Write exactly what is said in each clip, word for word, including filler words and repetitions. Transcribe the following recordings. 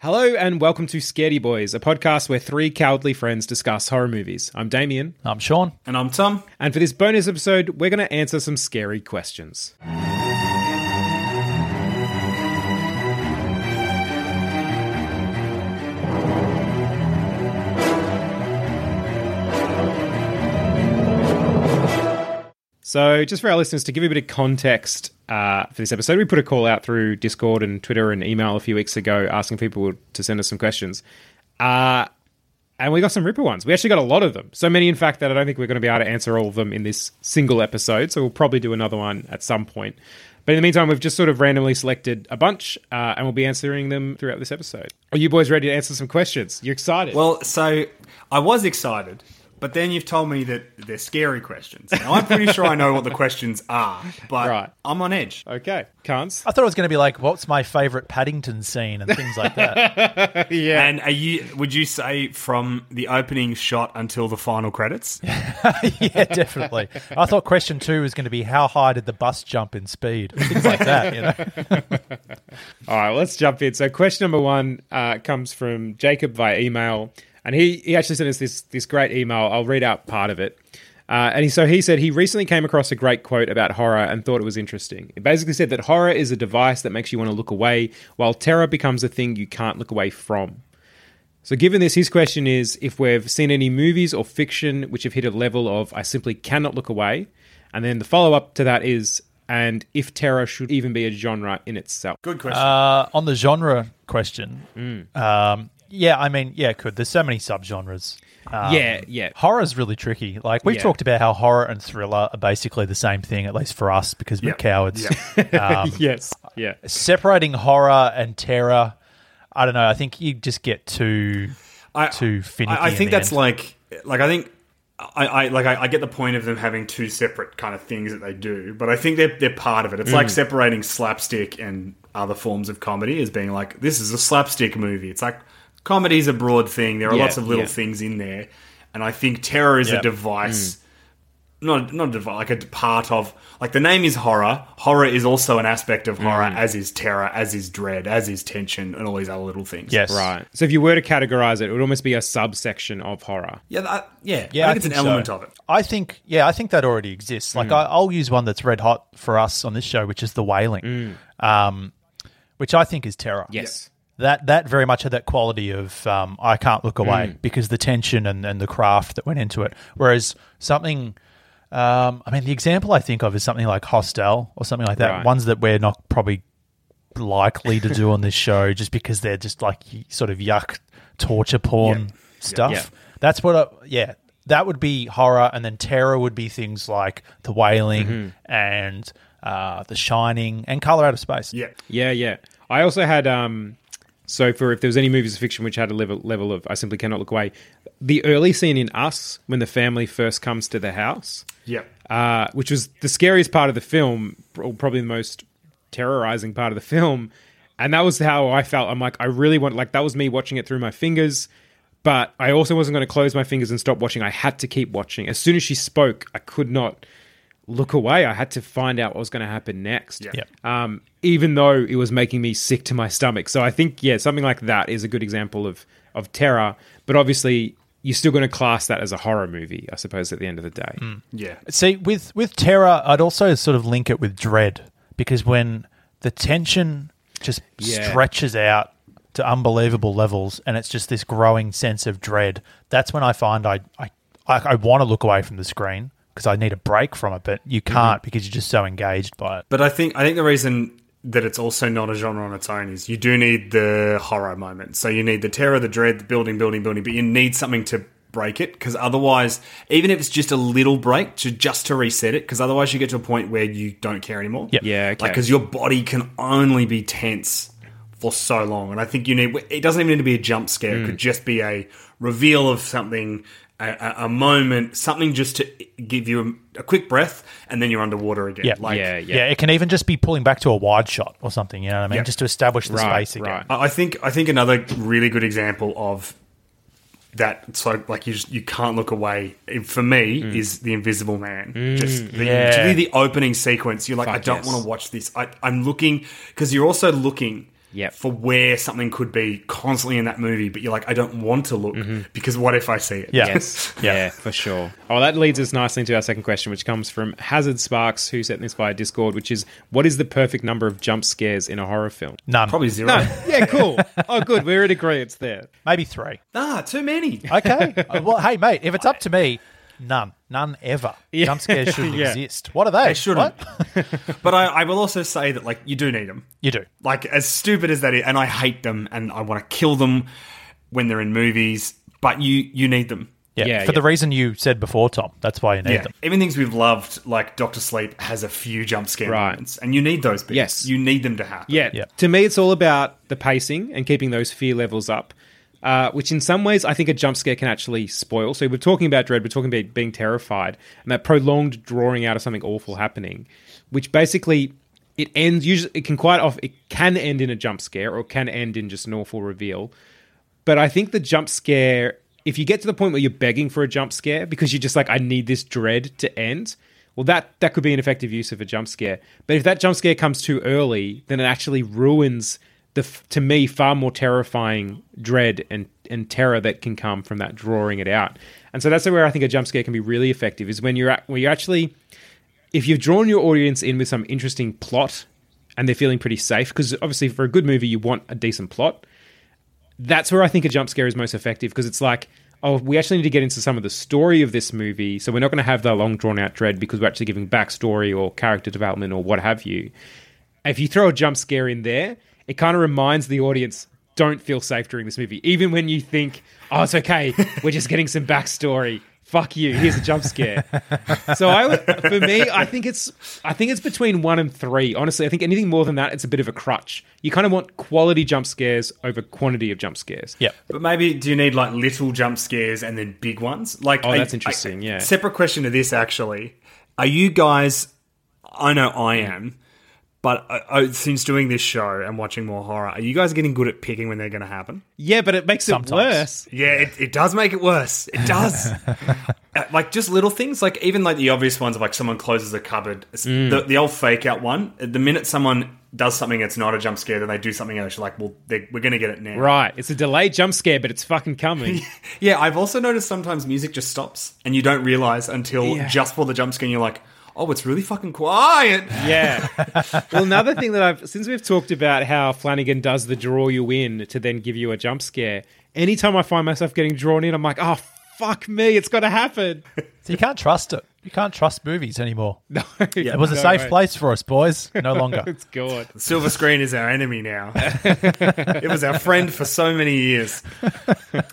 Hello and welcome to Scaredy Boys, a podcast where three cowardly friends discuss horror movies. I'm Damien. I'm Sean. And I'm Tom. And for this bonus episode, we're going to answer some scary questions. So just for our listeners, to give you a bit of context uh, for this episode, we put a call out through Discord and Twitter and email a few weeks ago asking people to send us some questions. Uh, and we got some ripper ones. We actually got a lot of them. So many, in fact, that I don't think we're going to be able to answer all of them in this single episode. So we'll probably do another one at some point. But in the meantime, we've just sort of randomly selected a bunch uh, and we'll be answering them throughout this episode. Are you boys ready to answer some questions? You're excited? Well, so I was excited. But then you've told me that they're scary questions. Now, I'm pretty sure I know what the questions are, but right. I'm on edge. Okay. Cans? I thought it was going to be like, what's my favourite Paddington scene and things like that. Yeah. And are you? Would you say from the opening shot until the final credits? Yeah, definitely. I thought question two was going to be, how high did the bus jump in speed? Things like that, you know. All right, let's jump in. So question number one uh, comes from Jacob via email. And he, he actually sent us this this great email. I'll read out part of it. Uh, and he, so he said he recently came across a great quote about horror and thought it was interesting. It basically said that horror is a device that makes you want to look away, while terror becomes a thing you can't look away from. So given this, his question is if we've seen any movies or fiction which have hit a level of I simply cannot look away. And then the follow-up to that is, and if terror should even be a genre in itself. Good question. Uh, on the genre question... Mm. Um, Yeah, I mean, yeah, it could. There's so many subgenres. Um, yeah, yeah. Horror's really tricky. Like, we've yeah. talked about how horror and thriller are basically the same thing, at least for us, because we're yep. cowards. Yep. um, yes, yeah. Separating horror and terror, I don't know. I think you just get too, I, too finicky. I, I think that's end. like, like, I think, I, I like, I, I get the point of them having two separate kind of things that they do, but I think they're they're part of it. It's mm. like separating slapstick and other forms of comedy as being like, this is a slapstick movie. It's like, comedy's a broad thing. There are yeah, lots of little yeah. things in there. And I think terror is yep. a device, mm. not not a device, like a part of, like the name is horror. Horror is also an aspect of horror, mm. as is terror, as is dread, as is tension, and all these other little things. Yes. Right. So if you were to categorize it, it would almost be a subsection of horror. Yeah. That, yeah. yeah. I think I it's think an so. element of it. I think, yeah, I think that already exists. Like mm. I, I'll use one that's red hot for us on this show, which is The Wailing, mm. um, which I think is terror. Yes. Yeah. That that very much had that quality of um, I can't look away mm. because the tension and, and the craft that went into it. Whereas something, um, I mean, the example I think of is something like Hostel or something like that, right. ones that we're not probably likely to do on this show just because they're just like sort of yuck, torture porn yep. stuff. Yep. Yep. That's what, I, yeah, that would be horror, and then terror would be things like The Wailing mm-hmm. and uh, The Shining and Color Out of Space. Yeah, yeah, yeah. I also had... Um So for if there was any movies of fiction which had a level, level of I simply cannot look away, the early scene in Us when the family first comes to the house, yeah, uh, which was the scariest part of the film, probably the most terrorizing part of the film. And that was how I felt. I'm like, I really want, like that was me watching it through my fingers, but I also wasn't going to close my fingers and stop watching. I had to keep watching. As soon as she spoke, I could not look away. I had to find out what was going to happen next. Yeah. yeah. Um, even though it was making me sick to my stomach. So I think, yeah, something like that is a good example of, of terror. But obviously, you're still going to class that as a horror movie, I suppose, at the end of the day. Mm. Yeah. See, with, with terror, I'd also sort of link it with dread, because when the tension just yeah. stretches out to unbelievable levels and it's just this growing sense of dread, that's when I find I I, I, I want to look away from the screen because I need a break from it, but you can't mm-hmm. because you're just so engaged by it. But I think I think the reason that it's also not a genre on its own is you do need the horror moment. So you need the terror, the dread, the building, building, building, but you need something to break it, because otherwise, even if it's just a little break to just to reset it, because otherwise you get to a point where you don't care anymore. Yep. Yeah, okay. Because like, your body can only be tense for so long. And I think you need, it doesn't even need to be a jump scare. Mm. It could just be a reveal of something, a, a moment, something just to give you a, a quick breath, and then you're underwater again. Yeah. Like, yeah, yeah, yeah. It can even just be pulling back to a wide shot or something, you know what I mean? Yep. Just to establish the right, space again. Right. I think I think another really good example of that, so like you just, you can't look away, for me, mm. is The Invisible Man. Mm, just the, yeah. particularly the opening sequence. You're like, Fuck I don't yes. want to watch this. I, I'm looking, because you're also looking... Yep. for where something could be constantly in that movie, but you're like, I don't want to look mm-hmm. because what if I see it? Yeah. Yes. yeah. yeah, for sure. Oh, that leads us nicely into our second question, which comes from Hazard Sparks, who sent this via Discord, which is, what is the perfect number of jump scares in a horror film? None. Probably zero. None. Yeah, cool. Oh, good. We're in agreement there. Maybe three. Ah, too many. Okay. Well, hey, mate, if it's up to me, none. None ever. Yeah. Jump scares shouldn't yeah. exist. What are they? They shouldn't. But I, I will also say that, like, you do need them. You do. Like, as stupid as that is, and I hate them, and I want to kill them when they're in movies, but you, you need them. Yeah, yeah for yeah. the reason you said before, Tom. That's why you need yeah. them. Even things we've loved, like Doctor Sleep, has a few jump scare right. moments, and you need those bits. Yes. You need them to happen. Yeah. yeah. To me, it's all about the pacing and keeping those fear levels up. Uh, which in some ways I think a jump scare can actually spoil. So we're talking about dread, we're talking about being terrified, and that prolonged drawing out of something awful happening, which basically it ends. Usually, it can quite often it can end in a jump scare, or can end in just an awful reveal. But I think the jump scare, if you get to the point where you're begging for a jump scare because you're just like, I need this dread to end. Well, that that could be an effective use of a jump scare. But if that jump scare comes too early, then it actually ruins the, to me, far more terrifying dread and, and terror that can come from that drawing it out. And so that's where I think a jump scare can be really effective, is when you're at, when you're actually, if you've drawn your audience in with some interesting plot and they're feeling pretty safe, because obviously for a good movie you want a decent plot, that's where I think a jump scare is most effective, because it's like, oh, we actually need to get into some of the story of this movie, so we're not going to have the long drawn-out dread because we're actually giving backstory or character development or what have you. If you throw a jump scare in there, it kind of reminds the audience, don't feel safe during this movie. Even when you think, oh, it's okay, we're just getting some backstory. Fuck you, here's a jump scare. So I, for me, I think it's I think it's between one and three. Honestly, I think anything more than that, it's a bit of a crutch. You kind of want quality jump scares over quantity of jump scares. Yeah. But maybe do you need like little jump scares and then big ones? Like, oh, that's you, interesting, I, yeah. Separate question to this, actually. Are you guys, I know I am, but uh, since doing this show and watching more horror, are you guys getting good at picking when they're going to happen? Yeah, but it makes Sometimes. it worse. Yeah, it, it does make it worse. It does. Like, just little things. Like, even like the obvious ones, like someone closes a cupboard. Mm. The, the old fake-out one, the minute someone does something that's not a jump scare, then they do something else. You're like, well, we're going to get it now. Right. It's a delayed jump scare, but it's fucking coming. Yeah, I've also noticed sometimes music just stops, and you don't realise until yeah. just before the jump scare, and you're like, oh, it's really fucking quiet. Yeah. Well, another thing that I've... Since we've talked about how Flanagan does the draw you in to then give you a jump scare, anytime I find myself getting drawn in, I'm like, oh, fuck me, it's got to happen. So you can't trust it. You can't trust movies anymore. No. Yeah, it was no, a safe right. place for us, boys. No longer. It's good. The silver screen is our enemy now. It was our friend for so many years.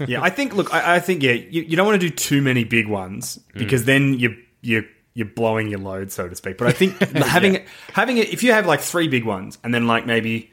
Yeah, I think... Look, I, I think, yeah, you, you don't want to do too many big ones because mm. then you you... you're blowing your load, so to speak. But I think having yeah. having it, if you have like three big ones and then like maybe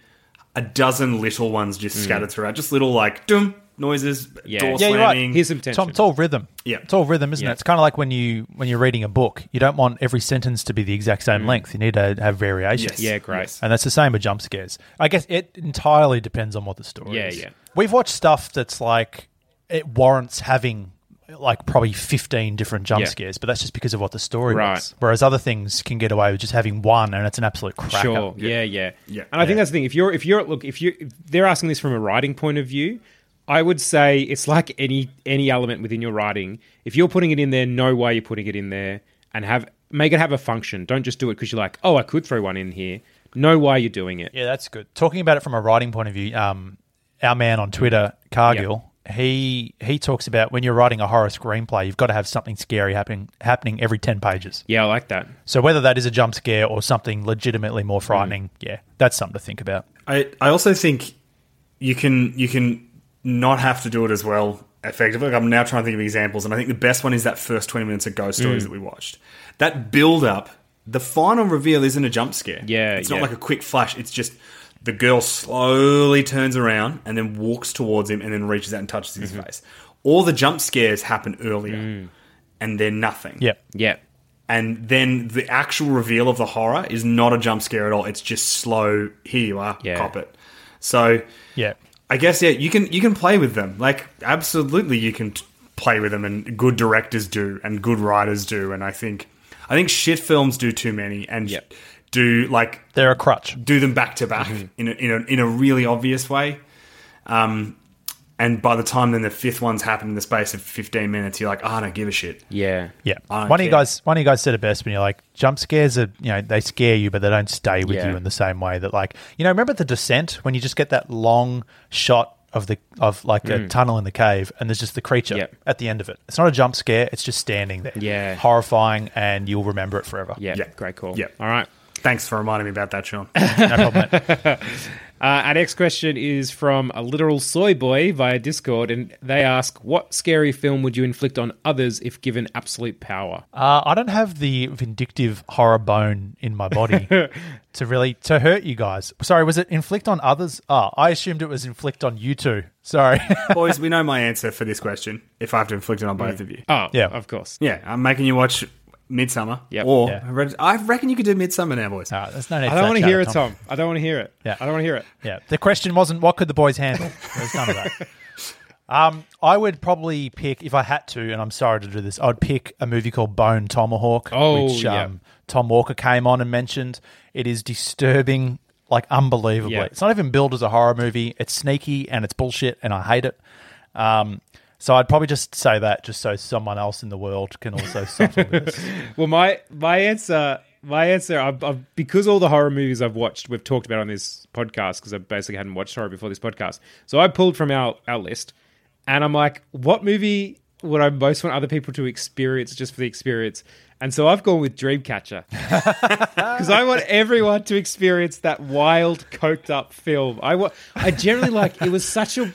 a dozen little ones just mm. scattered throughout, just little like doom noises, yeah. door yeah, slamming. You're right. Here's some tension. Tom, it's all rhythm. Yeah, it's all rhythm, isn't yeah. it? It's kind of like when you when you're reading a book, you don't want every sentence to be the exact same mm. length. You need to have variations. Yes. Yeah, great. Yes. And that's the same with jump scares. I guess it entirely depends on what the story yeah, is. Yeah, yeah. We've watched stuff that's like it warrants having like probably fifteen different jump yeah. scares, but that's just because of what the story right. was. Whereas other things can get away with just having one, and it's an absolute cracker. Sure, yeah, yeah, yeah. And I yeah. think that's the thing. If you're, if you're, look, if you, if they're asking this from a writing point of view, I would say it's like any any element within your writing. If you're putting it in there, know why you're putting it in there and have make it have a function. Don't just do it because you're like, oh, I could throw one in here. Know why you're doing it. Yeah, that's good. Talking about it from a writing point of view, um, our man on Twitter, Cargill, yeah. he he talks about when you're writing a horror screenplay, you've got to have something scary happening happening every ten pages. Yeah, I like that. So whether that is a jump scare or something legitimately more frightening, mm. yeah, that's something to think about. I, I also think you can you can... not have to do it as well effectively. Like I'm now trying to think of examples, and I think the best one is that first twenty minutes of Ghost Stories mm. that we watched. That build-up, the final reveal isn't a jump scare. Yeah, It's yeah. not like a quick flash. It's just the girl slowly turns around and then walks towards him and then reaches out and touches his mm-hmm. face. All the jump scares happen earlier, mm. and they're nothing. Yeah, yeah. And then the actual reveal of the horror is not a jump scare at all. It's just slow, here you are, yeah. cop it. So... yeah. I guess, yeah, you can you can play with them. Like, absolutely you can t- play with them, and good directors do, and good writers do, and I think I think shit films do too many, and yep. do, like... They're a crutch. Do them back-to-back mm-hmm. in, a, in, a, in a really obvious way. Um, and by the time then the fifth one's happened in the space of fifteen minutes, you're like, oh, I don't give a shit. Yeah. Yeah. One of, you guys, one of you guys said it best when you're like, jump scares are, you know, they scare you, but they don't stay with yeah. you in the same way that, like, you know, remember The Descent when you just get that long shot of the of like mm. a tunnel in the cave and there's just the creature yep. at the end of it. It's not a jump scare. It's just standing there. Yeah. Horrifying, and you'll remember it forever. Yeah. yeah. Great call. Yeah. All right. Thanks for reminding me about that, Sean. No problem, mate. Uh, our next question is from a literal soy boy via Discord, and they ask, what scary film would you inflict on others if given absolute power? Uh, I don't have the vindictive horror bone in my body to really to hurt you guys. Sorry, was it inflict on others? Ah, oh, I assumed it was inflict on you two. Sorry. Boys, we know my answer for this question, if I have to inflict it on both mm. of you. Oh, yeah, of course. Yeah, I'm making you watch... Midsummer, yep. or yeah. or I reckon you could do Midsummer now, boys. No, there's no need I don't want to hear it, Tom. Tom. I don't want to hear it. Yeah, I don't want to hear it. Yeah, the question wasn't what could the boys handle. There's none of that. Um, I would probably pick, if I had to, and I'm sorry to do this, I'd pick a movie called Bone Tomahawk, oh, which um, yeah. Tom Walker came on and mentioned. It is disturbing, like unbelievably. Yeah. It's not even billed as a horror movie. It's sneaky and it's bullshit, and I hate it. Um. So I'd probably just say that just so someone else in the world can also suffer this. Well, my my answer, my answer, I've, I've, because all the horror movies I've watched, we've talked about on this podcast because I basically hadn't watched horror before this podcast. So I pulled from our, our list and I'm like, what movie would I most want other people to experience just for the experience? And so I've gone with Dreamcatcher because I want everyone to experience that wild, coked up film. I, wa- I generally like, it was such a...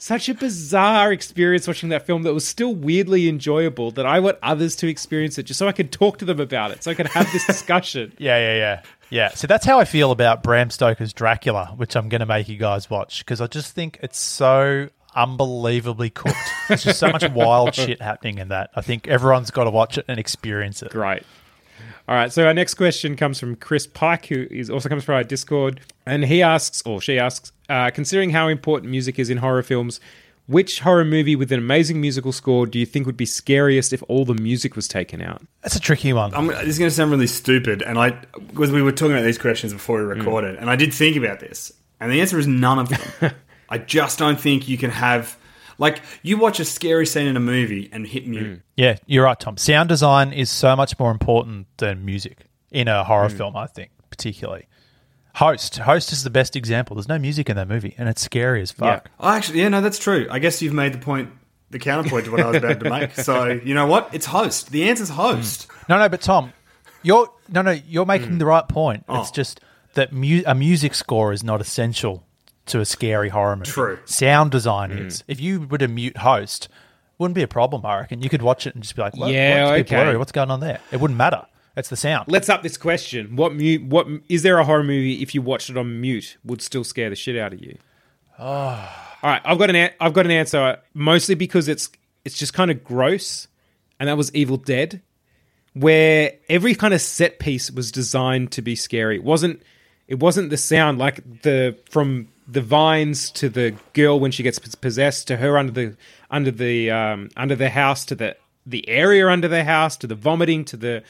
Such a bizarre experience watching that film that was still weirdly enjoyable that I want others to experience it just so I could talk to them about it, so I could have this discussion. yeah, yeah, yeah. Yeah, so that's how I feel about Bram Stoker's Dracula, which I'm going to make you guys watch because I just think it's so unbelievably cooked. There's just so much wild shit happening in that. I think everyone's got to watch it and experience it. Great. All right, so our next question comes from Chris Pike, who is also comes from our Discord, and he asks, or she asks, uh, considering how important music is in horror films, which horror movie with an amazing musical score do you think would be scariest if all the music was taken out? That's a tricky one. I'm, this is going to sound really stupid, and I because we were talking about these questions before we recorded, mm. and I did think about this, and the answer is none of them. I just don't think you can have... Like, you watch a scary scene in a movie and hit mute. Mm. Yeah, you're right, Tom. Sound design is so much more important than music in a horror mm. film, I think, particularly. Host. Host is the best example. There's no music in that movie, and it's scary as fuck. Yeah. I actually, yeah, no, that's true. I guess you've made the point, the counterpoint to what I was about to make. So, you know what? It's Host. The answer's Host. Mm. No, no, but Tom, you're no, no, you're making mm. the right point. Oh. It's just that mu- a music score is not essential to a scary horror movie. True. Sound design mm. is. If you were to mute Host, it wouldn't be a problem, I reckon. You could watch it and just be like, well, yeah, okay. Blurry. What's going on there? It wouldn't matter. It's the sound. Let's up this question. What mute? What is there a horror movie, if you watched it on mute, would still scare the shit out of you? Oh. All right, I've got an I've got an answer, mostly because it's it's just kind of gross, and that was Evil Dead, where every kind of set piece was designed to be scary. It wasn't it wasn't the sound, like the from the vines to the girl when she gets possessed, to her under the under the um, under the house, to the the area under the house, to the vomiting, to the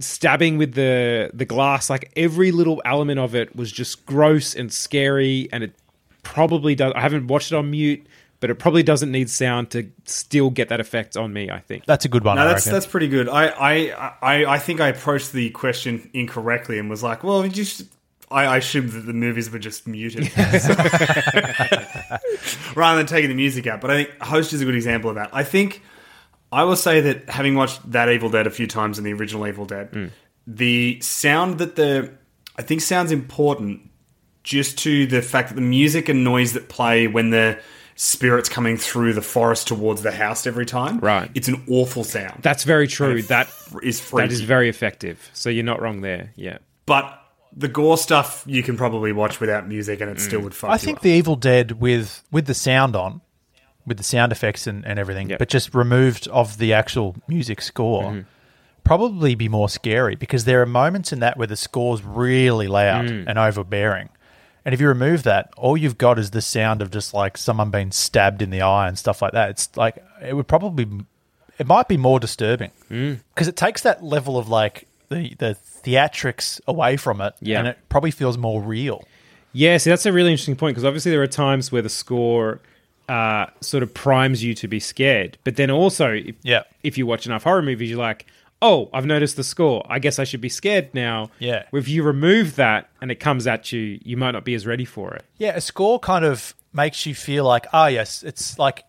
stabbing with the the glass. Like every little element of it was just gross and scary, and it probably does. I haven't watched it on mute, but it probably doesn't need sound to still get that effect on me, I think. That's a good one. No, that's that's pretty good. I, I I I think I approached the question incorrectly and was like, well, just I, I assumed that the movies were just muted rather than taking the music out. But I think Host is a good example of that. I think I will say that having watched that Evil Dead a few times and the original Evil Dead, mm. the sound that the I think sound's important just to the fact that the music and noise that play when the spirits coming through the forest towards the house every time. Right. It's an awful sound. That's very true. That is freaky. That is very effective. So you're not wrong there. Yeah. But the gore stuff you can probably watch without music and it mm. still would fuck I you think up. The Evil Dead with with the sound on, with the sound effects and, and everything, yep. but just removed of the actual music score, mm-hmm. probably be more scary because there are moments in that where the score's really loud mm. and overbearing. And if you remove that, all you've got is the sound of just like someone being stabbed in the eye and stuff like that. It's like it would probably, it might be more disturbing because mm. it takes that level of like the, the theatrics away from it, yeah. and it probably feels more real. Yeah, see, that's a really interesting point because obviously there are times where the score uh, sort of primes you to be scared, but then also if, yeah. if you watch enough horror movies, you're like, oh, I've noticed the score. I guess I should be scared now. Yeah. If you remove that and it comes at you, you might not be as ready for it. Yeah, a score kind of makes you feel like, ah, oh, yes, it's like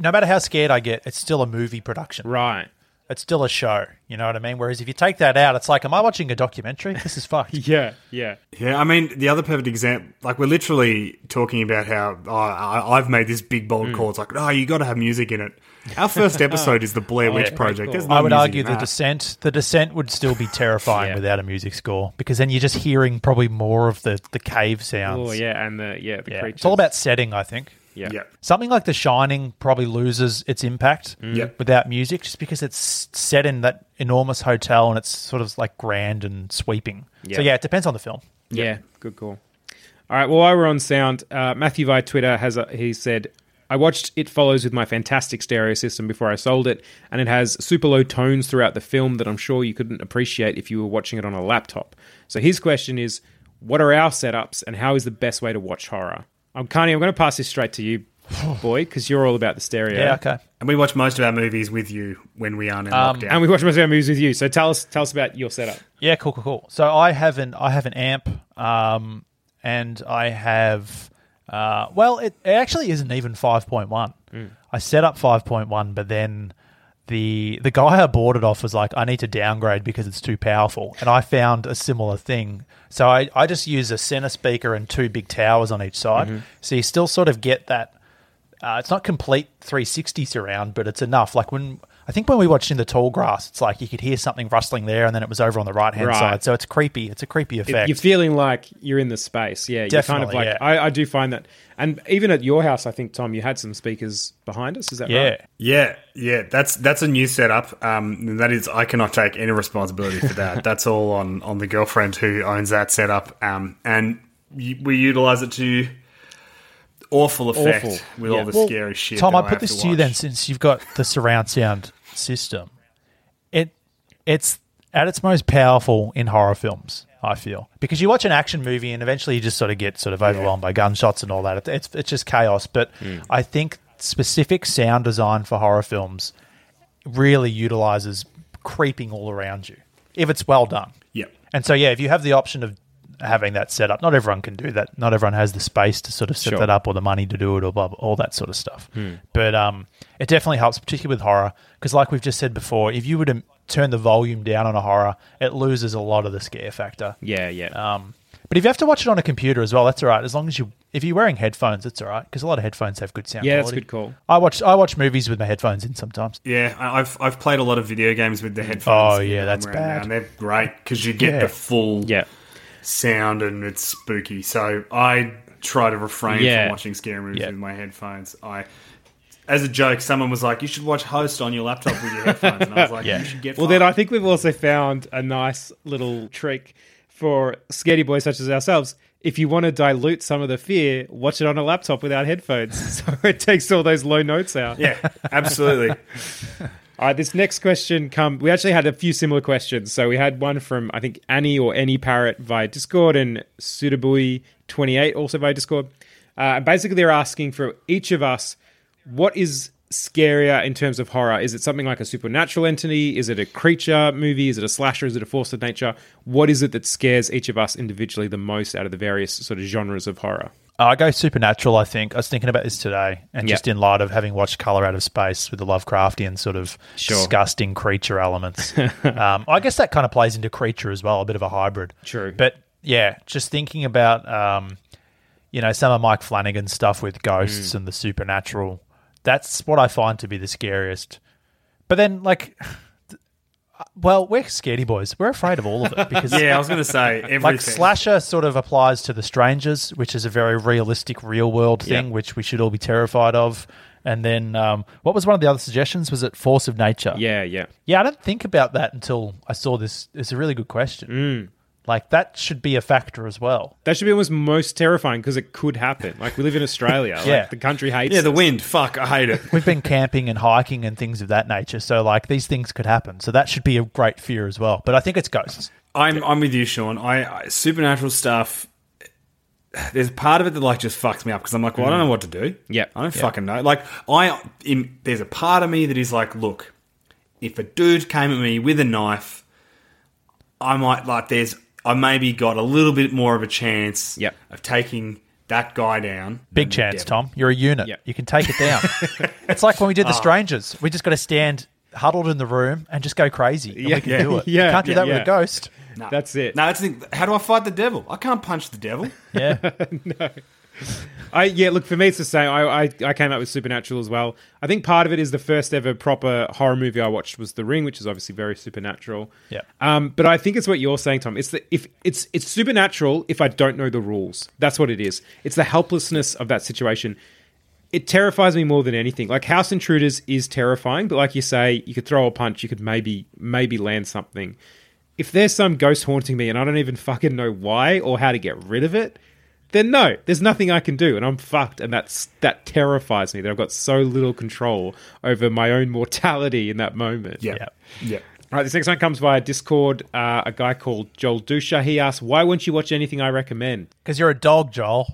no matter how scared I get, it's still a movie production. Right. It's still a show, you know what I mean? Whereas if you take that out, it's like, am I watching a documentary? This is fucked. yeah, yeah. Yeah, I mean, the other perfect example, like we're literally talking about how oh, I, I've made this big, bold mm. call. It's like, oh, you got to have music in it. Our first episode is the Blair oh, Witch yeah, Project. Cool. No I would argue the that. Descent. The Descent would still be terrifying yeah. without a music score because then you're just hearing probably more of the, the cave sounds. Oh, yeah, and the, yeah, the yeah. creatures. It's all about setting, I think. Yeah. Yep. Something like The Shining probably loses its impact yep. without music just because it's set in that enormous hotel and it's sort of like grand and sweeping. Yep. So, yeah, it depends on the film. Yep. Yeah, good call. All right, well, while we're on sound, uh, Matthew via Twitter, has a, he said, I watched It Follows with my fantastic stereo system before I sold it, and it has super low tones throughout the film that I'm sure you couldn't appreciate if you were watching it on a laptop. So his question is, what are our setups and how is the best way to watch horror? I'm Carney, I'm going to pass this straight to you, boy, because you're all about the stereo. Yeah, okay. And we watch most of our movies with you when we aren't in um, lockdown. And we watch most of our movies with you. So tell us tell us about your setup. Yeah, cool, cool, cool. So I have an, I have an amp um, and I have, uh, well, it, it actually isn't even five point one. Mm. I set up five point one, but then the the guy I bought it off was like, I need to downgrade because it's too powerful. And I found a similar thing. So I, I just use a center speaker and two big towers on each side. Mm-hmm. So you still sort of get that. Uh, it's not complete three sixty surround, but it's enough. Like when I think when we watched In the Tall Grass, it's like you could hear something rustling there and then it was over on the right-hand right. side. So it's creepy. It's a creepy effect. It, you're feeling like you're in the space. Yeah. Definitely, you're kind of like, yeah. I, I do find that. And even at your house, I think, Tom, you had some speakers behind us. Is that yeah. right? Yeah. Yeah. That's that's a new setup. Um, that is, I cannot take any responsibility for that. That's all on, on the girlfriend who owns that setup. Um, and we utilize it to... Awful effect Awful. with yeah. all the well, scary shit. Tom, I put I this to, to you then, since you've got the surround sound system. It It's at its most powerful in horror films, I feel. Because you watch an action movie and eventually you just sort of get sort of overwhelmed yeah. by gunshots and all that. It's it's just chaos. But mm. I think specific sound design for horror films really utilizes creeping all around you, if it's well done. Yeah. And so, yeah, if you have the option of having that set up. Not everyone can do that. Not everyone has the space to sort of set sure. that up or the money to do it or blah, blah, all that sort of stuff. Hmm. But um, it definitely helps, particularly with horror, because like we've just said before, if you were to turn the volume down on a horror, it loses a lot of the scare factor. Yeah, yeah. Um, but if you have to watch it on a computer as well, that's all right. As long as you, if you're wearing headphones, it's all right, because a lot of headphones have good sound yeah, quality. Yeah, that's a good call. I watch I watch movies with my headphones in sometimes. Yeah, I've I've played a lot of video games with the headphones. Oh, yeah, that's bad. Now, and they're great, because you get yeah. the full... Yeah. sound and it's spooky. So I try to refrain yeah. from watching scary movies yeah. with my headphones. I, as a joke, someone was like, you should watch Host on your laptop with your headphones. And I was like, yeah. you should get Well, fun. Then I think we've also found a nice little trick for scaredy boys such as ourselves. If you want to dilute some of the fear, watch it on a laptop without headphones. So it takes all those low notes out. Yeah, absolutely. All right, this next question come. We actually had a few similar questions. So we had one from, I think, Annie or Any Parrot via Discord and Sudabui twenty-eight also via Discord. Uh, and basically, they're asking for each of us what is scarier in terms of horror? Is it something like a supernatural entity? Is it a creature movie? Is it a slasher? Is it a force of nature? What is it that scares each of us individually the most out of the various sort of genres of horror? Uh, I go supernatural, I think. I was thinking about this today, and yep. just in light of having watched Color Out of Space with the Lovecraftian sort of sure. disgusting creature elements. um, I guess that kind of plays into creature as well, a bit of a hybrid. True. But, yeah, just thinking about, um, you know, some of Mike Flanagan's stuff with ghosts mm. and the supernatural, that's what I find to be the scariest. But then, like... Well, we're Scaredy Boys. We're afraid of all of it because yeah, I was going to say everything. Like slasher sort of applies to The Strangers, which is a very realistic, real world thing, yeah. which we should all be terrified of. And then, um, what was one of the other suggestions? Was it Force of Nature? Yeah, yeah, yeah. I didn't think about that until I saw this. It's a really good question. Mm. Like that should be a factor as well. That should be almost most terrifying because it could happen. Like we live in Australia. yeah. Like the country hates Yeah, the us. wind. Fuck, I hate it. We've been camping and hiking and things of that nature. So like these things could happen. So that should be a great fear as well. But I think it's ghosts. I'm I'm with you, Sean. I, I supernatural stuff, there's part of it that like just fucks me up because I'm like, well, I don't know what to do. Yeah. I don't yeah. fucking know. Like I in, there's a part of me that is like, look, if a dude came at me with a knife, I might like there's I maybe got a little bit more of a chance yep. of taking that guy down. Big chance, Tom. You're a unit. Yep. You can take it down. It's like when we did The Strangers. We just got to stand huddled in the room and just go crazy. And yeah, we can yeah, do it. Yeah, you can't do yeah, that yeah. with a ghost. No. That's it. No, that's the thing. How do I fight the devil? I can't punch the devil. Yeah. no. I Yeah, look, for me it's the same. I, I, I came up with supernatural as well. I think part of it is the first ever proper horror movie I watched was The Ring, which is obviously very supernatural. Yeah. Um, but I think it's what you're saying, Tom. It's the if it's it's supernatural if I don't know the rules. That's what it is. It's the helplessness of that situation. It terrifies me more than anything. Like House Intruders is terrifying, but like you say, you could throw a punch, you could maybe maybe land something. If there's some ghost haunting me and I don't even fucking know why or how to get rid of it, then no, there's nothing I can do and I'm fucked, and that's that terrifies me that I've got so little control over my own mortality in that moment. Yeah. Yeah. yeah. All right, this next one comes via Discord. Uh, a guy called Joel Dusha, he asks, why won't you watch anything I recommend? Because you're a dog, Joel.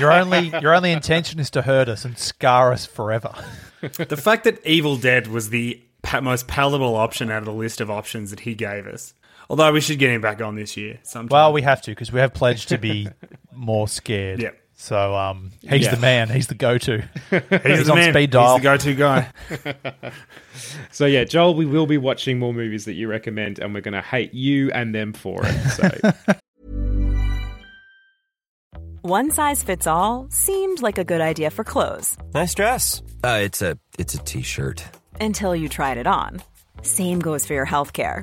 your only your only intention is to hurt us and scar us forever. The fact that Evil Dead was the most palatable option out of the list of options that he gave us. Although we should get him back on this year sometime. Well, we have to because we have pledged to be more scared. Yeah. So um, he's yeah. the man. He's the go-to. he's, he's the on man. speed dial. He's the go-to guy. So, yeah, Joel, we will be watching more movies that you recommend and we're going to hate you and them for it. So. One size fits all seemed like a good idea for clothes. Nice dress. Uh, it's a it's a T-shirt. Until you tried it on. Same goes for your healthcare.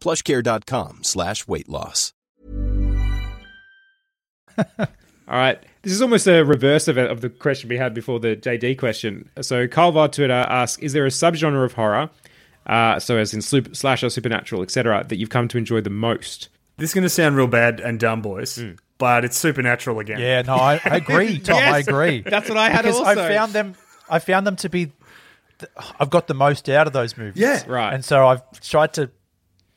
plush care dot com slash weight loss. All right. This is almost a reverse of, it, of the question we had before, the J D question. So Carl via Twitter asks, is there a subgenre of horror, uh, so as in slup, slasher, supernatural, et cetera, that you've come to enjoy the most? This is going to sound real bad and dumb, boys. Mm. But it's supernatural again. Yeah, no, I, I agree, Tom. Yes, I agree. That's what I had because also. Because I found them, I found them to be... I've got the most out of those movies. Yeah, right. And so I've tried to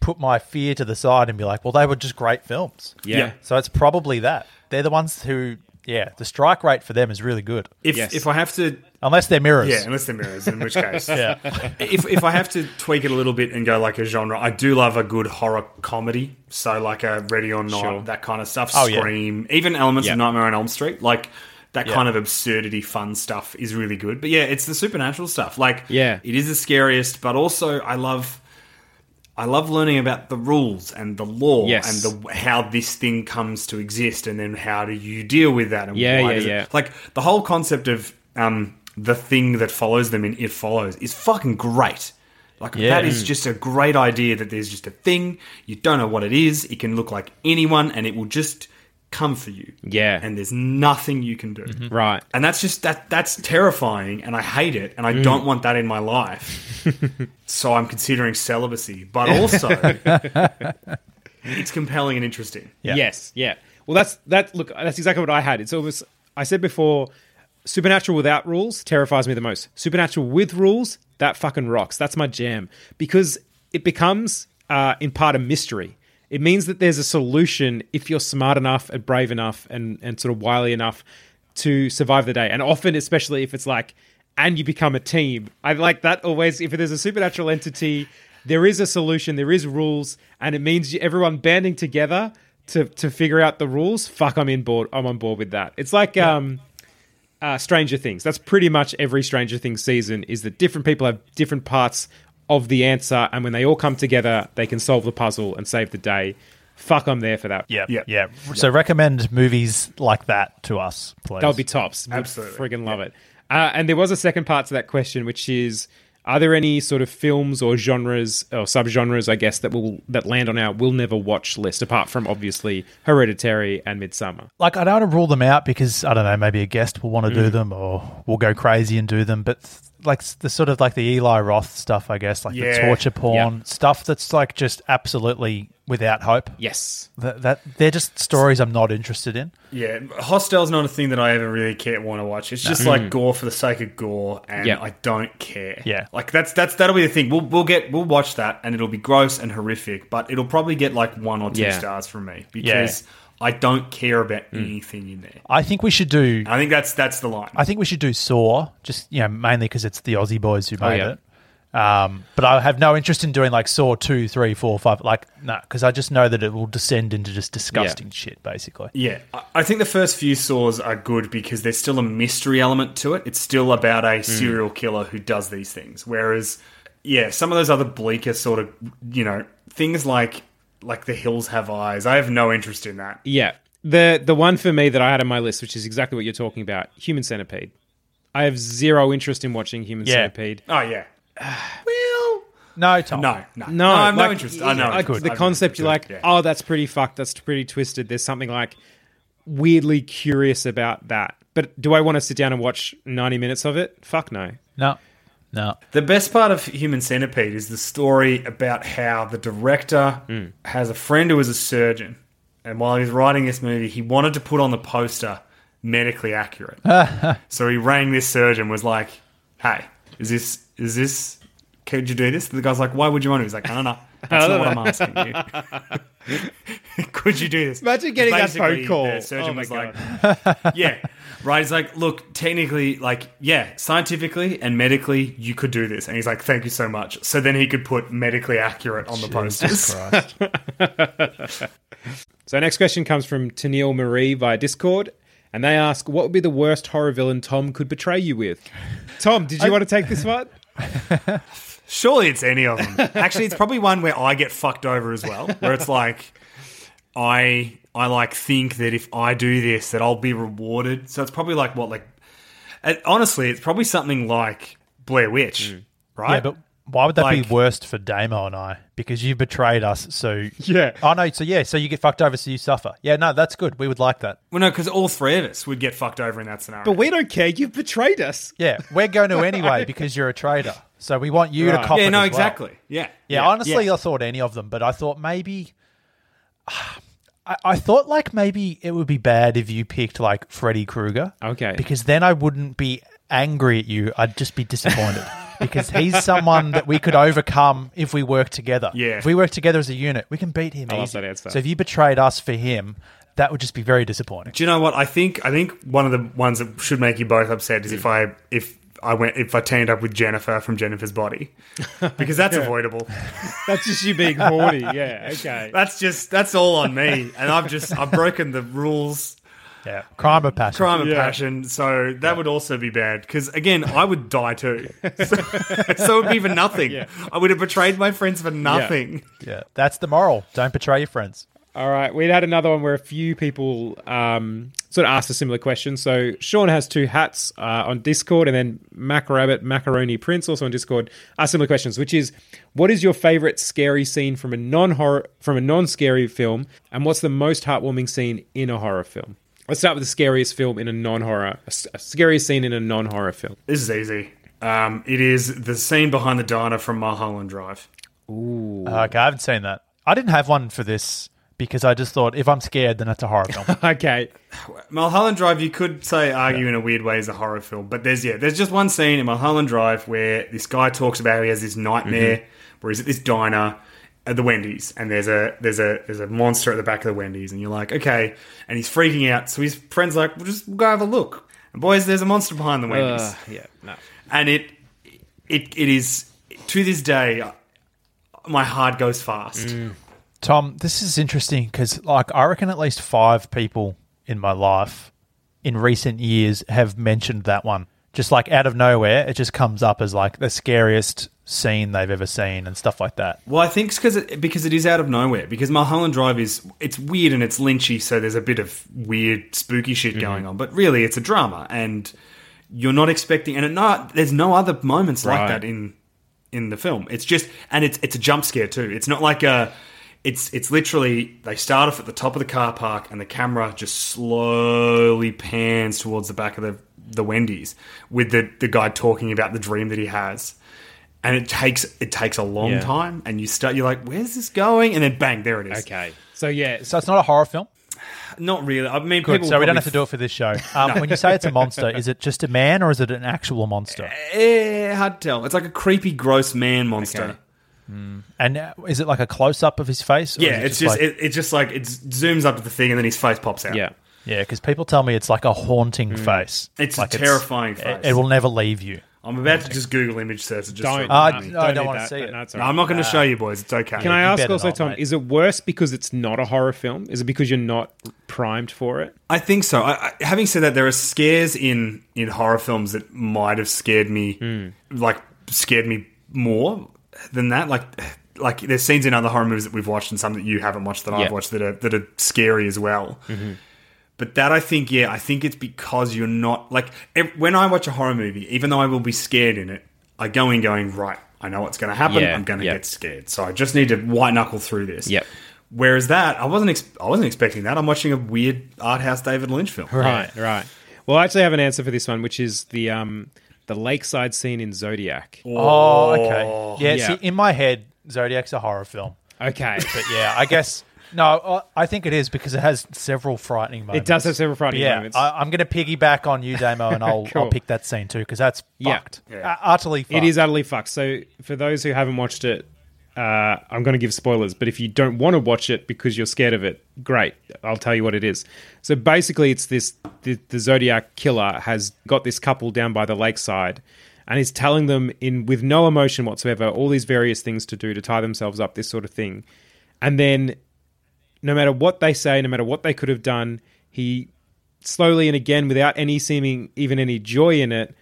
put my fear to the side and be like, well, they were just great films. Yeah. yeah. So it's probably that. They're the ones who Yeah, the strike rate for them is really good. If yes. if I have to... Unless they're mirrors. Yeah, unless they're mirrors, in which case. yeah. If if I have to tweak it a little bit and go like a genre, I do love a good horror comedy. So like a Ready or Not, sure. that kind of stuff. Oh, Scream. Yeah. Even elements yeah. of Nightmare on Elm Street. Like that yeah. kind of absurdity, fun stuff is really good. But yeah, it's the supernatural stuff. Like yeah. it is the scariest, but also I love... I love learning about the rules and the law yes. and the, how this thing comes to exist, and then how do you deal with that? And yeah, why yeah, yeah. It, like the whole concept of um, the thing that follows them in It Follows is fucking great. Like yeah. that is just a great idea, that there's just a thing. You don't know what it is. It can look like anyone, and it will just come for you. Yeah, and there's nothing you can do. Mm-hmm. Right, and that's just that. That's terrifying, and I hate it, and I mm. don't want that in my life. So I'm considering celibacy, but also it's compelling and interesting. Yeah. Yes, yeah. Well, that's that. Look, that's exactly what I had. It's almost. I said before, supernatural without rules terrifies me the most. Supernatural with rules, that fucking rocks. That's my jam, because it becomes uh, in part a mystery. It means that there's a solution if you're smart enough and brave enough and, and sort of wily enough to survive the day. And often, especially if it's like, and you become a team. I like that always. If there's a supernatural entity, there is a solution, there is rules, and it means everyone banding together to to figure out the rules. Fuck, I'm in board. I'm on board with that. It's like yeah. um, uh, Stranger Things. That's pretty much every Stranger Things season, is that different people have different parts of the answer, and when they all come together, they can solve the puzzle and save the day. Fuck, I'm there for that. Yeah, yeah, yeah. So recommend movies like that to us, please. That'll be tops. Absolutely, we'd friggin' love yeah. it. Uh, and there was a second part to that question, which is: are there any sort of films or genres or subgenres, I guess, that will that land on our "we'll never watch" list, apart from obviously Hereditary and Midsummer? Like, I don't want to rule them out because I don't know, maybe a guest will want to mm. do them, or we'll go crazy and do them, but. Th- Like the sort of like the Eli Roth stuff, I guess, like yeah. the torture porn yep. stuff that's like just absolutely without hope. Yes. That, that They're just stories I'm not interested in. Yeah. Hostel's not a thing that I ever really care want to watch. It's no. just mm. like gore for the sake of gore, and yep. I don't care. Yeah. Like that's that's that'll be the thing. We'll we'll get we'll watch that, and it'll be gross and horrific, but it'll probably get like one or two yeah. stars from me because yeah. I don't care about mm. anything in there. I think we should do... I think that's that's the line. I think we should do Saw, just you know, mainly because it's the Aussie boys who made oh, yeah. it. Um, but I have no interest in doing like Saw two, three, four, five, like, no, nah, because I just know that it will descend into just disgusting yeah. shit, basically. Yeah. I think the first few Saws are good because there's still a mystery element to it. It's still about a mm. serial killer who does these things. Whereas, yeah, some of those other bleaker sort of, you know, things like... Like The Hills Have Eyes. I have no interest in that. Yeah. The the one for me that I had on my list, which is exactly what you're talking about, Human Centipede. I have zero interest in watching Human yeah. Centipede. Oh, yeah. Well... No, Tom. No, no. No, no I'm like, no interest. I know. Like, the concept, you're like, yeah. oh, that's pretty fucked. That's pretty twisted. There's something like weirdly curious about that. But do I want to sit down and watch ninety minutes of it? Fuck no. No. No. The best part of Human Centipede is the story about how the director mm. has a friend who is a surgeon, and while he was writing this movie, he wanted to put on the poster medically accurate. So he rang this surgeon, was like, "Hey, is this is this? Could you do this?" And the guy's like, "Why would you want to?" He's like, "I don't know. That's not what I'm asking you. Could you do this?" Imagine getting that phone call. The surgeon oh was God. like, "Yeah." Right, he's like, look, technically, like, yeah, scientifically and medically, you could do this. And he's like, thank you so much. So then he could put medically accurate on the posters. So next question comes from Tennille Marie via Discord. And they ask, what would be the worst horror villain Tom could betray you with? Tom, did you I- want to take this one? Surely it's any of them. Actually, it's probably one where I get fucked over as well, where it's like, I... I, like, think that if I do this, that I'll be rewarded. So it's probably like what, like... Honestly, it's probably something like Blair Witch, mm. right? Yeah, but why would that like, be worst for Damo and I? Because you betrayed us, so... Yeah. Oh, no, so yeah, so you get fucked over, so you suffer. Yeah, no, that's good. We would like that. Well, no, because all three of us would get fucked over in that scenario. But we don't care. You've betrayed us. Yeah, we're going to anyway because you're a traitor. So we want you right. to cop yeah, it no, as exactly. well. Yeah, no, exactly. Yeah. Yeah, honestly, yeah. I thought any of them, but I thought maybe... I thought like maybe it would be bad if you picked like Freddy Krueger. Okay. Because then I wouldn't be angry at you. I'd just be disappointed because he's someone that we could overcome if we work together. Yeah. If we work together as a unit, we can beat him I easy. Love that answer. So if you betrayed us for him, that would just be very disappointing. Do you know what? I think I think one of the ones that should make you both upset is if I if I went if I teamed up with Jennifer from Jennifer's Body, because that's yeah. avoidable. That's just you being horny. Yeah, okay. That's just that's all on me, and I've just I've broken the rules. Yeah, crime of passion. Crime of yeah. passion. So that yeah. would also be bad because, again, I would die too. So, so it would be for nothing. Yeah. I would have betrayed my friends for nothing. Yeah. yeah, that's the moral. Don't betray your friends. All right, we'd had another one where a few people um, sort of asked a similar question. So Sean has two hats uh, on Discord, and then Mac Rabbit, Macaroni Prince, also on Discord, asked similar questions, which is, what is your favourite scary scene from a non-horror from a non-scary film, and what's the most heartwarming scene in a horror film? Let's start with the scariest film in a non-horror, a scariest scene in a non-horror film. This is easy. Um, it is the scene behind the diner from Mulholland Drive. Ooh. Uh, okay, I haven't seen that. I didn't have one for this because I just thought if I'm scared, then that's a horror film. Okay. Mulholland Drive, you could say, argue yeah. in a weird way, is a horror film. But there's, yeah, there's just one scene in Mulholland Drive where this guy talks about he has this nightmare mm-hmm. where he's at this diner at the Wendy's, and there's a there's a there's a monster at the back of the Wendy's, and you're like, okay, and he's freaking out. So his friend's like, we'll just we'll go have a look. And boys, there's a monster behind the Wendy's. Uh, yeah, no. And it it it is to this day, my heart goes fast. Mm. Tom, this is interesting because, like, I reckon at least five people in my life in recent years have mentioned that one. Just like out of nowhere, it just comes up as like the scariest scene they've ever seen and stuff like that. Well, I think it's because it, because it is out of nowhere, because Mulholland Drive is, it's weird and it's Lynchy, so there's a bit of weird, spooky shit mm-hmm. going on. But really, it's a drama, and you're not expecting, and it not, there's no other moments right. like that in in the film. It's just, and it's it's a jump scare too. It's not like a, it's it's literally, they start off at the top of the car park, and the camera just slowly pans towards the back of the the Wendy's with the, the guy talking about the dream that he has, and it takes it takes a long yeah. time, and you start you're like, where's this going? And then bang, there it is. Okay, so yeah, so it's not a horror film. Not really. I mean, Good, people so we don't have to do it for this show. Um, no. When you say it's a monster, is it just a man or is it an actual monster? Eh, hard to tell. It's like a creepy, gross man monster. Okay. Mm. And is it like a close up of his face? Or yeah, it it's just, just like- it, it just like it zooms up to the thing, and then his face pops out. Yeah. Yeah, because people tell me it's like a haunting mm. face. It's like a terrifying it's, face. It, it will never leave you. I'm about haunting. to just Google image search. Just don't. Uh, no, don't I don't want to see it. No, no, I'm not going to uh, show you, boys. It's okay. Can I ask also, not, Tom, mate. Is it worse because it's not a horror film? Is it because you're not primed for it? I think so. I, I, having said that, there are scares in, in horror films that might have scared me, mm. like scared me more than that. Like, like there's scenes in other horror movies that we've watched and some that you haven't watched that yeah. I've watched that are that are scary as well. Mm-hmm. But that, I think, yeah, I think it's because you're not... Like, when I watch a horror movie, even though I will be scared in it, I go in going, right, I know what's going to happen. Yeah, I'm going to yep. get scared. So I just need to white-knuckle through this. Yep. Whereas that, I wasn't ex- I wasn't expecting that. I'm watching a weird art house David Lynch film. Right, right. Well, I actually have an answer for this one, which is the um, the lakeside scene in Zodiac. Oh, oh okay. Yeah, yeah, see, in my head, Zodiac's a horror film. Okay. But yeah, I guess... No, I think it is because it has several frightening moments. It does have several frightening yeah, moments. I, I'm going to piggyback on you, Damo, and I'll, cool. I'll pick that scene too because that's yeah. fucked. Yeah. Uh, utterly fucked. It is utterly fucked. So for those who haven't watched it, uh, I'm going to give spoilers, but if you don't want to watch it because you're scared of it, great. I'll tell you what it is. So basically it's this, the, the Zodiac killer has got this couple down by the lakeside and is telling them in with no emotion whatsoever all these various things to do to tie themselves up, this sort of thing. And then... No matter what they say, no matter what they could have done, he slowly and again, without any seeming, even any joy in it,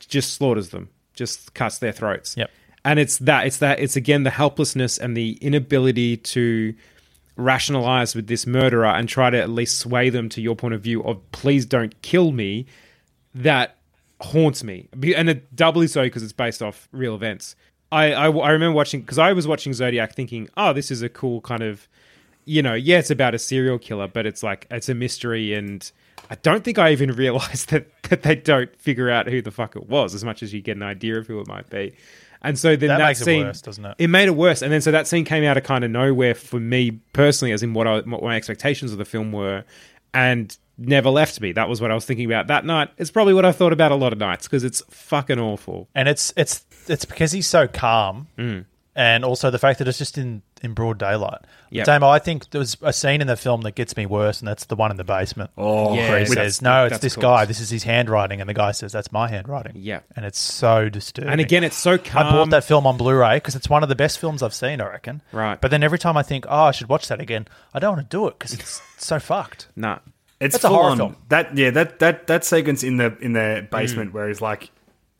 just slaughters them, just cuts their throats. Yep. And it's that, it's that, it's again the helplessness and the inability to rationalize with this murderer and try to at least sway them to your point of view of please don't kill me, that haunts me. And it doubly so because it's based off real events. I, I, I remember watching, because I was watching Zodiac thinking, oh, this is a cool kind of... You know, yeah, it's about a serial killer, but it's like, it's a mystery, and I don't think I even realised that, that they don't figure out who the fuck it was as much as you get an idea of who it might be. And so then that, that makes scene... it worse, doesn't it? It made it worse. And then so that scene came out of kind of nowhere for me personally, as in what, I, what my expectations of the film were, and never left me. That was what I was thinking about that night. It's probably what I've thought about a lot of nights, because it's fucking awful. And it's, it's, it's because he's so calm, mm. and also the fact that it's just in... in broad daylight. Yep. Damo, I think there's a scene in the film that gets me worse, and that's the one in the basement. Oh, yeah, where he says, no, it's this cool. guy. This is his handwriting. And the guy says, that's my handwriting. Yeah. And it's so disturbing. And again, it's so calm. I bought that film on Blu-ray because it's one of the best films I've seen, I reckon. Right. But then every time I think, oh, I should watch that again, I don't want to do it because it's so fucked. Nah. It's that's a horror on. Film. That, yeah, that, that, that sequence in the, in the basement mm. where he's like,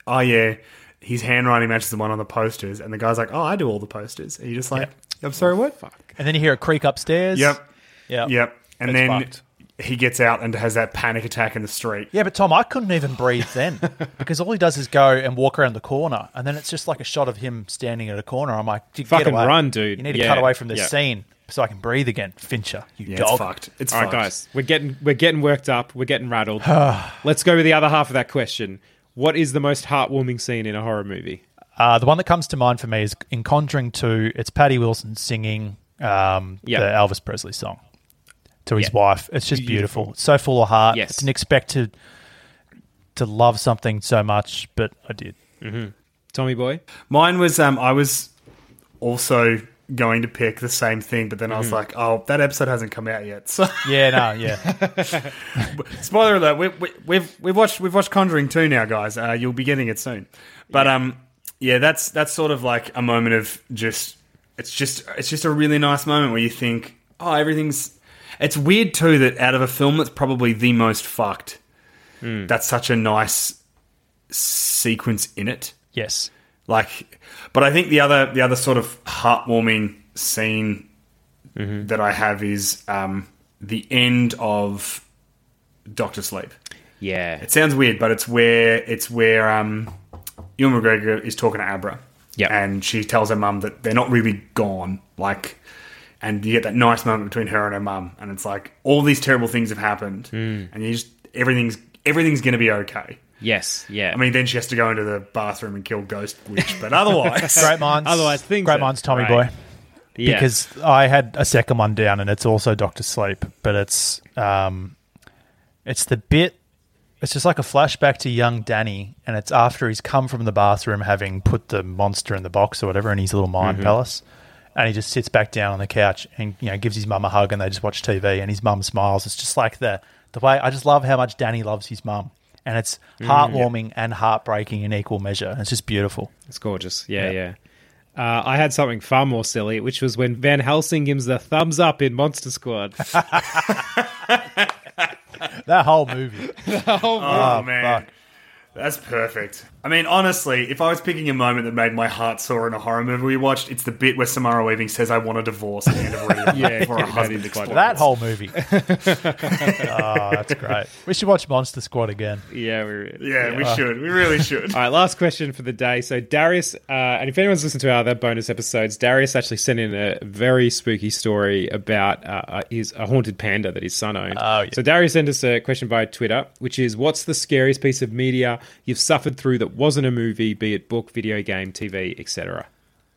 oh, yeah. His handwriting matches the one on the posters, and the guy's like, oh, I do all the posters. And you're just like, yeah. I'm sorry, what? Oh, fuck. And then you hear a creak upstairs. Yep. Yep. Yep. And it's then fucked. He gets out and has that panic attack in the street. Yeah, but Tom, I couldn't even breathe then because all he does is go and walk around the corner, and then it's just like a shot of him standing at a corner. I'm like, get fucking away. Run, dude. You need to yeah. cut away from this yeah. scene so I can breathe again. Fincher, you yeah, dog. It's fucked. It's all fucked. Right, guys. We're getting, we're getting worked up. We're getting rattled. Let's go with the other half of that question. What is the most heartwarming scene in a horror movie? Uh, the one that comes to mind for me is in Conjuring two, it's Patty Wilson singing um, yep. the Elvis Presley song to his yep. wife. It's just beautiful. beautiful. It's so full of heart. Yes. I didn't expect to, to love something so much, but I did. Mm-hmm. Tommy boy? Mine was um, I was also going to pick the same thing, but then mm-hmm. I was like, oh, that episode hasn't come out yet. So yeah, no, yeah. Spoiler alert, we, we, we've we've watched we've watched Conjuring two now, guys. Uh, you'll be getting it soon. But yeah. um, yeah, that's that's sort of like a moment of just it's just it's just a really nice moment where you think, oh, everything's. It's weird too that out of a film that's probably the most fucked, mm. that's such a nice sequence in it. Yes. Like, but I think the other the other sort of heartwarming scene mm-hmm. that I have is um, the end of Doctor Sleep. Yeah, it sounds weird, but it's where it's where um, Ewan McGregor is talking to Abra, yeah, and she tells her mum that they're not really gone. Like, and you get that nice moment between her and her mum, and it's like all these terrible things have happened, mm. and you just everything's everything's going to be okay. Yes, yeah. I mean, then she has to go into the bathroom and kill Ghost Witch, but otherwise... great minds. Otherwise, things Great minds, Tommy right. boy. Yeah. Because I had a second one down, and it's also Doctor Sleep, but it's um, it's the bit... It's just like a flashback to young Danny, and it's after he's come from the bathroom having put the monster in the box or whatever in his little mind mm-hmm. palace, and he just sits back down on the couch and you know gives his mum a hug, and they just watch T V, and his mum smiles. It's just like the, the way... I just love how much Danny loves his mum. And it's heartwarming mm, yeah. and heartbreaking in equal measure. It's just beautiful. It's gorgeous. Yeah, yeah. yeah. Uh, I had something far more silly, which was when Van Helsing gives the thumbs up in Monster Squad. That whole movie. The whole movie. Oh, man. Fuck. That's perfect. I mean, honestly, if I was picking a moment that made my heart sore in a horror movie we watched, it's the bit where Samara Weaving says, I want a divorce at the end of Reading yeah, before her husband explodes. That whole movie. Oh, that's great. We should watch Monster Squad again. Yeah, we, yeah, yeah. we should. We really should. All right, last question for the day. So Darius, uh, and if anyone's listened to our other bonus episodes, Darius actually sent in a very spooky story about uh, his a haunted panda that his son owned. Oh, yeah. So Darius sent us a question via Twitter, which is, what's the scariest piece of media you've suffered through that wasn't a movie, be it book, video game, T V, et cetera?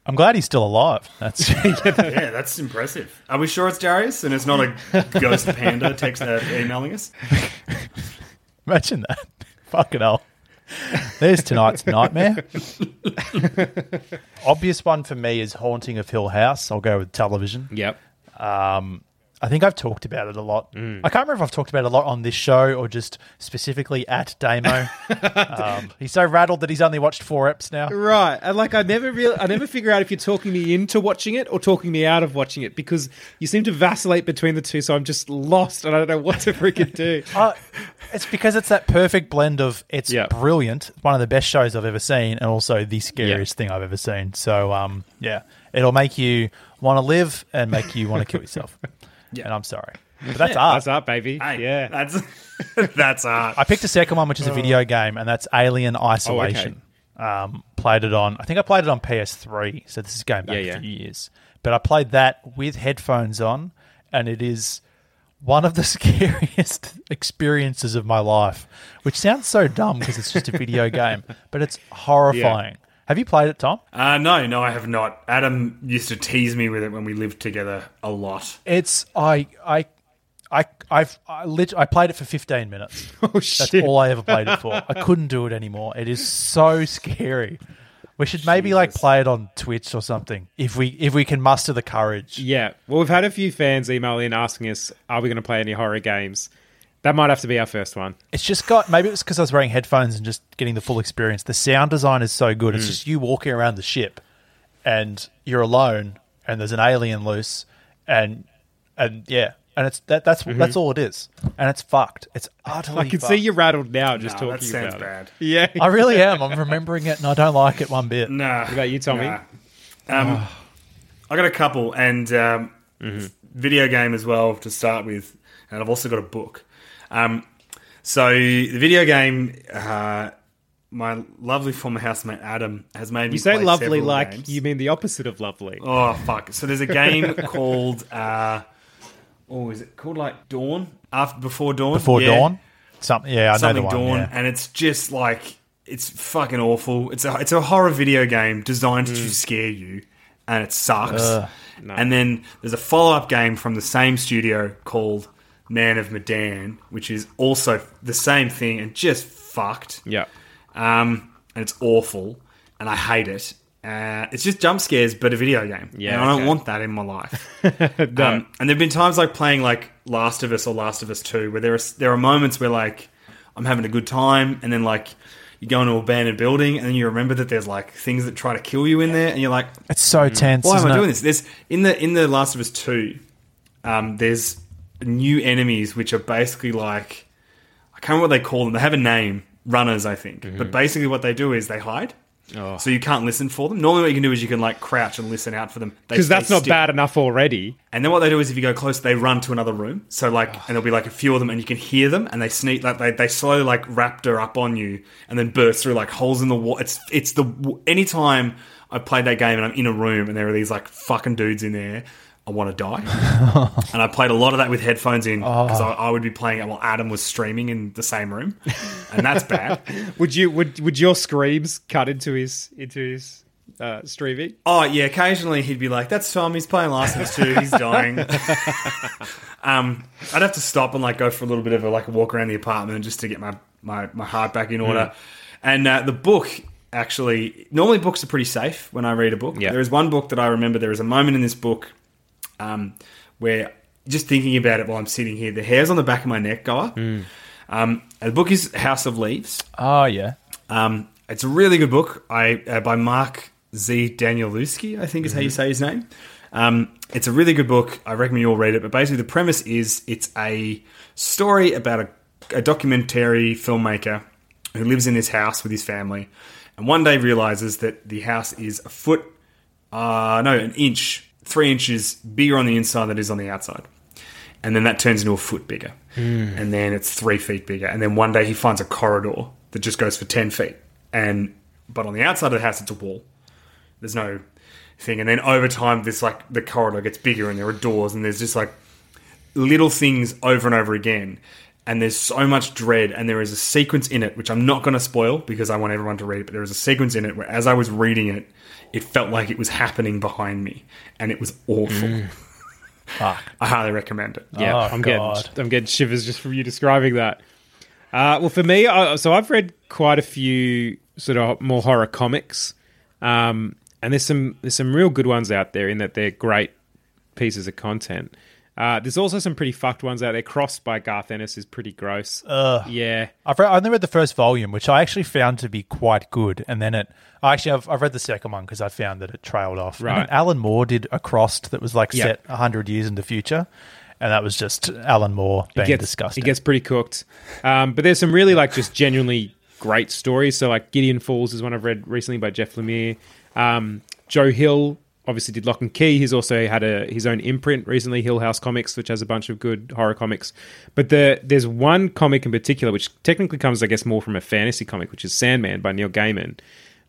I'm glad he's still alive. That's yeah, that's impressive. Are we sure it's Darius and it's not a ghost panda text uh, emailing us? Imagine that. Fucking hell. There's tonight's nightmare. Obvious one for me is Haunting of Hill House. I'll go with television. Yep. Um, I think I've talked about it a lot. Mm. I can't remember if I've talked about it a lot on this show or just specifically at Damo. um, he's so rattled that he's only watched four eps now. Right. And like I never real, I never figure out if you're talking me into watching it or talking me out of watching it because you seem to vacillate between the two, so I'm just lost and I don't know what to freaking do. uh, it's because it's that perfect blend of it's yep. brilliant, one of the best shows I've ever seen, and also the scariest yep. thing I've ever seen. So, um, yeah, it'll make you want to live and make you want to kill yourself. Yeah. And I'm sorry. But that's yeah, art. That's art, baby. Hey, yeah. That's that's art. I picked a second one, which is a video game, and that's Alien Isolation. Oh, okay. Um, played it on, I think I played it on P S three, so this is going back yeah, yeah. a few years. But I played that with headphones on, and it is one of the scariest experiences of my life, which sounds so dumb because it's just a video game, but it's horrifying. Yeah. Have you played it, Tom? Uh, no, no, I have not. Adam used to tease me with it when we lived together a lot. It's I, I, I, I've I, lit, I played it for fifteen minutes. Oh shit! That's all I ever played it for. I couldn't do it anymore. It is so scary. We should maybe Jesus. like play it on Twitch or something if we if we can muster the courage. Yeah. Well, we've had a few fans email in asking us, are we going to play any horror games? That might have to be our first one. It's just got, maybe it was because I was wearing headphones and just getting the full experience. The sound design is so good. It's mm. just you walking around the ship and you're alone and there's an alien loose and, and yeah. And it's that that's mm-hmm. that's all it is. And it's fucked. It's utterly fucked. I can fucked. see you rattled now just no, talking about it. That sounds bad. Yeah. I really am. I'm remembering it and I don't like it one bit. Nah. What about you, Tommy? Nah. Um, I got a couple and um, mm-hmm. video game as well to start with. And I've also got a book. Um, so the video game, uh, my lovely former housemate Adam has made me you say play lovely like games. You mean the opposite of lovely. Oh, fuck. So there's a game called... Uh, Oh, is it called like Dawn? After Before Dawn? Before yeah. Dawn? Something, yeah, I Something know the Dawn, one. Yeah. And it's just like, it's fucking awful. It's a, it's a horror video game designed mm. to scare you, and it sucks. Uh, no. And then there's a follow-up game from the same studio called Man of Medan, which is also the same thing and just fucked. Yeah. Um, and it's awful, and I hate it. Uh, it's just jump scares, but a video game. Yeah, and I don't okay. want that in my life. No. um, and there've been times like playing like Last of Us or Last of Us Two, where there are there are moments where like I'm having a good time, and then like you go into an abandoned building, and then you remember that there's like things that try to kill you in there, and you're like, it's so tense. Why isn't am I it? doing this? There's in the in the Last of Us Two, um, there's new enemies which are basically like I can't remember what they call them. They have a name, runners, I think. Mm-hmm. But basically, what they do is they hide. Oh. So you can't listen for them. Normally what you can do is you can like crouch and listen out for them. Because that's not still. bad enough already. And then what they do is if you go close, they run to another room. So like, oh. and there'll be like a few of them and you can hear them and they sneak, like they, they slowly like raptor up on you and then burst through like holes in the wall. It's, it's the, anytime I played that game and I'm in a room and there are these like fucking dudes in there, I want to die. And I played a lot of that with headphones in because oh. I, I would be playing it while Adam was streaming in the same room, and that's bad. Would you would would your screams cut into his into his uh, streaming? Oh yeah, occasionally he'd be like, "That's Tom. He's playing Last of Us Two. He's dying." um, I'd have to stop and like go for a little bit of a like a walk around the apartment just to get my my, my heart back in order. Mm. And uh, the book. Actually, normally books are pretty safe when I read a book. Yeah. There is one book that I remember. There is a moment in this book. Um, where just thinking about it while I'm sitting here, the hairs on the back of my neck go up. Mm. Um, the book is House of Leaves. Oh yeah, um, it's a really good book. I uh, by Mark Z. Danielewski, I think is mm-hmm. how you say his name. Um, it's a really good book. I recommend you all read it. But basically, the premise is it's a story about a, a documentary filmmaker who lives in this house with his family, and one day realizes that the house is a foot, uh, no, an inch. three inches bigger on the inside than it is on the outside. And then that turns into a foot bigger. Mm. And then it's three feet bigger. And then one day he finds a corridor that just goes for ten feet. And but on the outside of the house, it's a wall. There's no thing. And then over time, this like the corridor gets bigger and there are doors and there's just like little things over and over again. And there's so much dread. And there is a sequence in it, which I'm not going to spoil because I want everyone to read it. But there is a sequence in it where as I was reading it, it felt like it was happening behind me, and it was awful. Mm. Fuck. I highly recommend it. Yeah, oh, I'm God. getting I'm getting shivers just from you describing that. Uh, well, for me, I, so I've read quite a few sort of more horror comics, um, and there's some there's some real good ones out there in that they're great pieces of content. Uh, there's also some pretty fucked ones out there. Crossed by Garth Ennis is pretty gross. Ugh. Yeah. I've read, I only read the first volume, which I actually found to be quite good. And then it... Actually, I've, I've read the second one because I found that it trailed off. Right. And Alan Moore did a Crossed that was like yep. set one hundred years in the future. And that was just Alan Moore being it gets, disgusting. It gets pretty cooked. Um, but there's some really like just genuinely great stories. So like Gideon Falls is one I've read recently by Jeff Lemire. Um, Joe Hill... obviously did Lock and Key. He's also had a his own imprint recently, Hill House Comics, which has a bunch of good horror comics. But the, there's one comic in particular, which technically comes, I guess, more from a fantasy comic, which is Sandman by Neil Gaiman.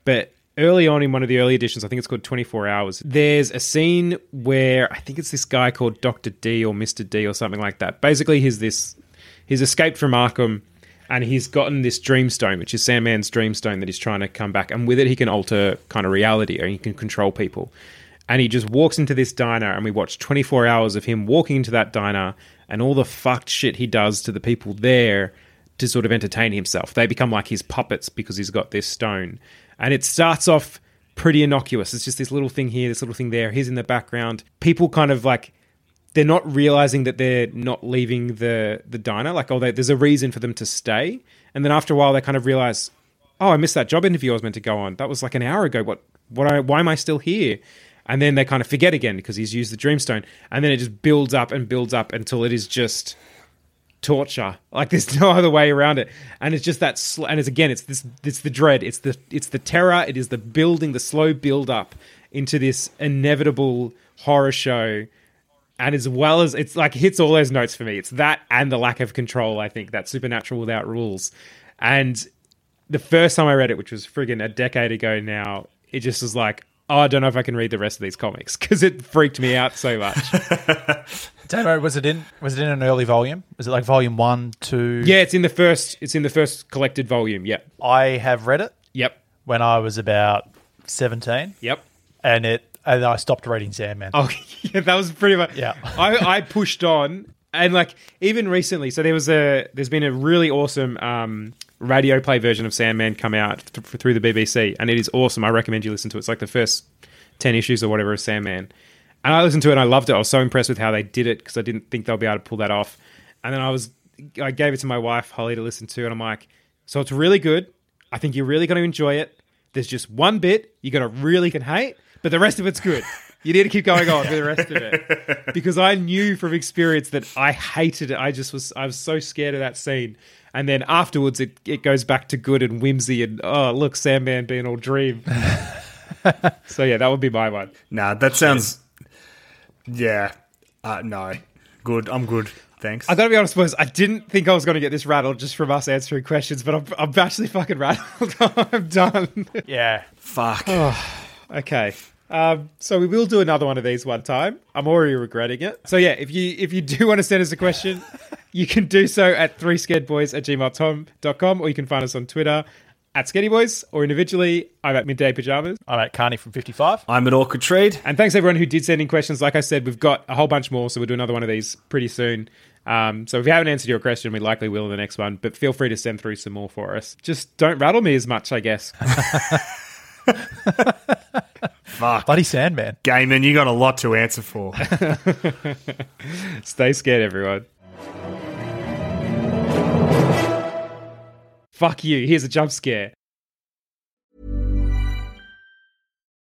But early on in one of the early editions, I think it's called twenty-four hours, there's a scene where I think it's this guy called Doctor D or Mister D or something like that. Basically, he's this he's escaped from Arkham and he's gotten this dreamstone, which is Sandman's dreamstone that he's trying to come back. And with it, he can alter kind of reality or he can control people. And he just walks into this diner and we watch twenty-four hours of him walking into that diner and all the fucked shit he does to the people there to sort of entertain himself. They become like his puppets because he's got this stone. And it starts off pretty innocuous. It's just this little thing here, this little thing there. He's in the background. People kind of like, they're not realizing that they're not leaving the, the diner. Like, oh, they, there's a reason for them to stay. And then after a while, they kind of realize, oh, I missed that job interview I was meant to go on. That was like an hour ago. What? What? I, why am I still here? And then they kind of forget again because he's used the Dreamstone. And then it just builds up and builds up until it is just torture. Like, there's no other way around it. And it's just that. Sl- and it's again, it's this. It's the dread. It's the. It's the terror. It is the building, the slow build up into this inevitable horror show. And as well as it's like hits all those notes for me. It's that and the lack of control. I think that Supernatural without rules. And the first time I read it, which was friggin' a decade ago now, it just was like, oh, I don't know if I can read the rest of these comics because it freaked me out so much. Damo, was it in? Was it in an early volume? Was it like volume one, two? Yeah, it's in the first. It's in the first collected volume. Yep. I have read it. Yep. When I was about seventeen. Yep. And it. And I stopped reading Sandman. Oh, yeah, that was pretty much. Yeah, I, I pushed on, and like even recently. So there was a. There's been a really awesome um, radio play version of Sandman come out th- through the B B C, and it is awesome. I recommend you listen to it. It's like the first ten issues or whatever of Sandman, and I listened to it and I loved it. I was so impressed with how they did it because I didn't think they'll be able to pull that off. And then I was, I gave it to my wife Holly to listen to, and I'm like, so it's really good. I think you're really going to enjoy it. There's just one bit you're going to really can hate. But the rest of it's good. You need to keep going on with the rest of it. Because I knew from experience that I hated it. I just was, I was so scared of that scene. And then afterwards, it, it goes back to good and whimsy and, oh, look, Sandman being all dream. So, yeah, that would be my one. Nah, that sounds... Yeah. Uh, no. Good. I'm good. Thanks. I gotta be honest, boys, I didn't think I was going to get this rattled just from us answering questions, but I'm, I'm actually fucking rattled. I'm done. Yeah. Fuck. Oh. Okay, um, so we will do another one of these one time. I'm already regretting it. So yeah, if you if you do want to send us a question, you can do so at three scared boys at gmail dot com, or you can find us on Twitter at Scaredy Boys, or individually, I'm at Midday Pajamas. I'm at Carney from fifty-five. I'm at Orchid Trade. And thanks everyone who did send in questions. Like I said, we've got a whole bunch more, so we'll do another one of these pretty soon. Um, so if you haven't answered your question, we likely will in the next one, but feel free to send through some more for us. Just don't rattle me as much, I guess. Fuck. Bloody Sandman. Gaiman, you got a lot to answer for. Stay scared, everyone. Fuck you. Here's a jump scare.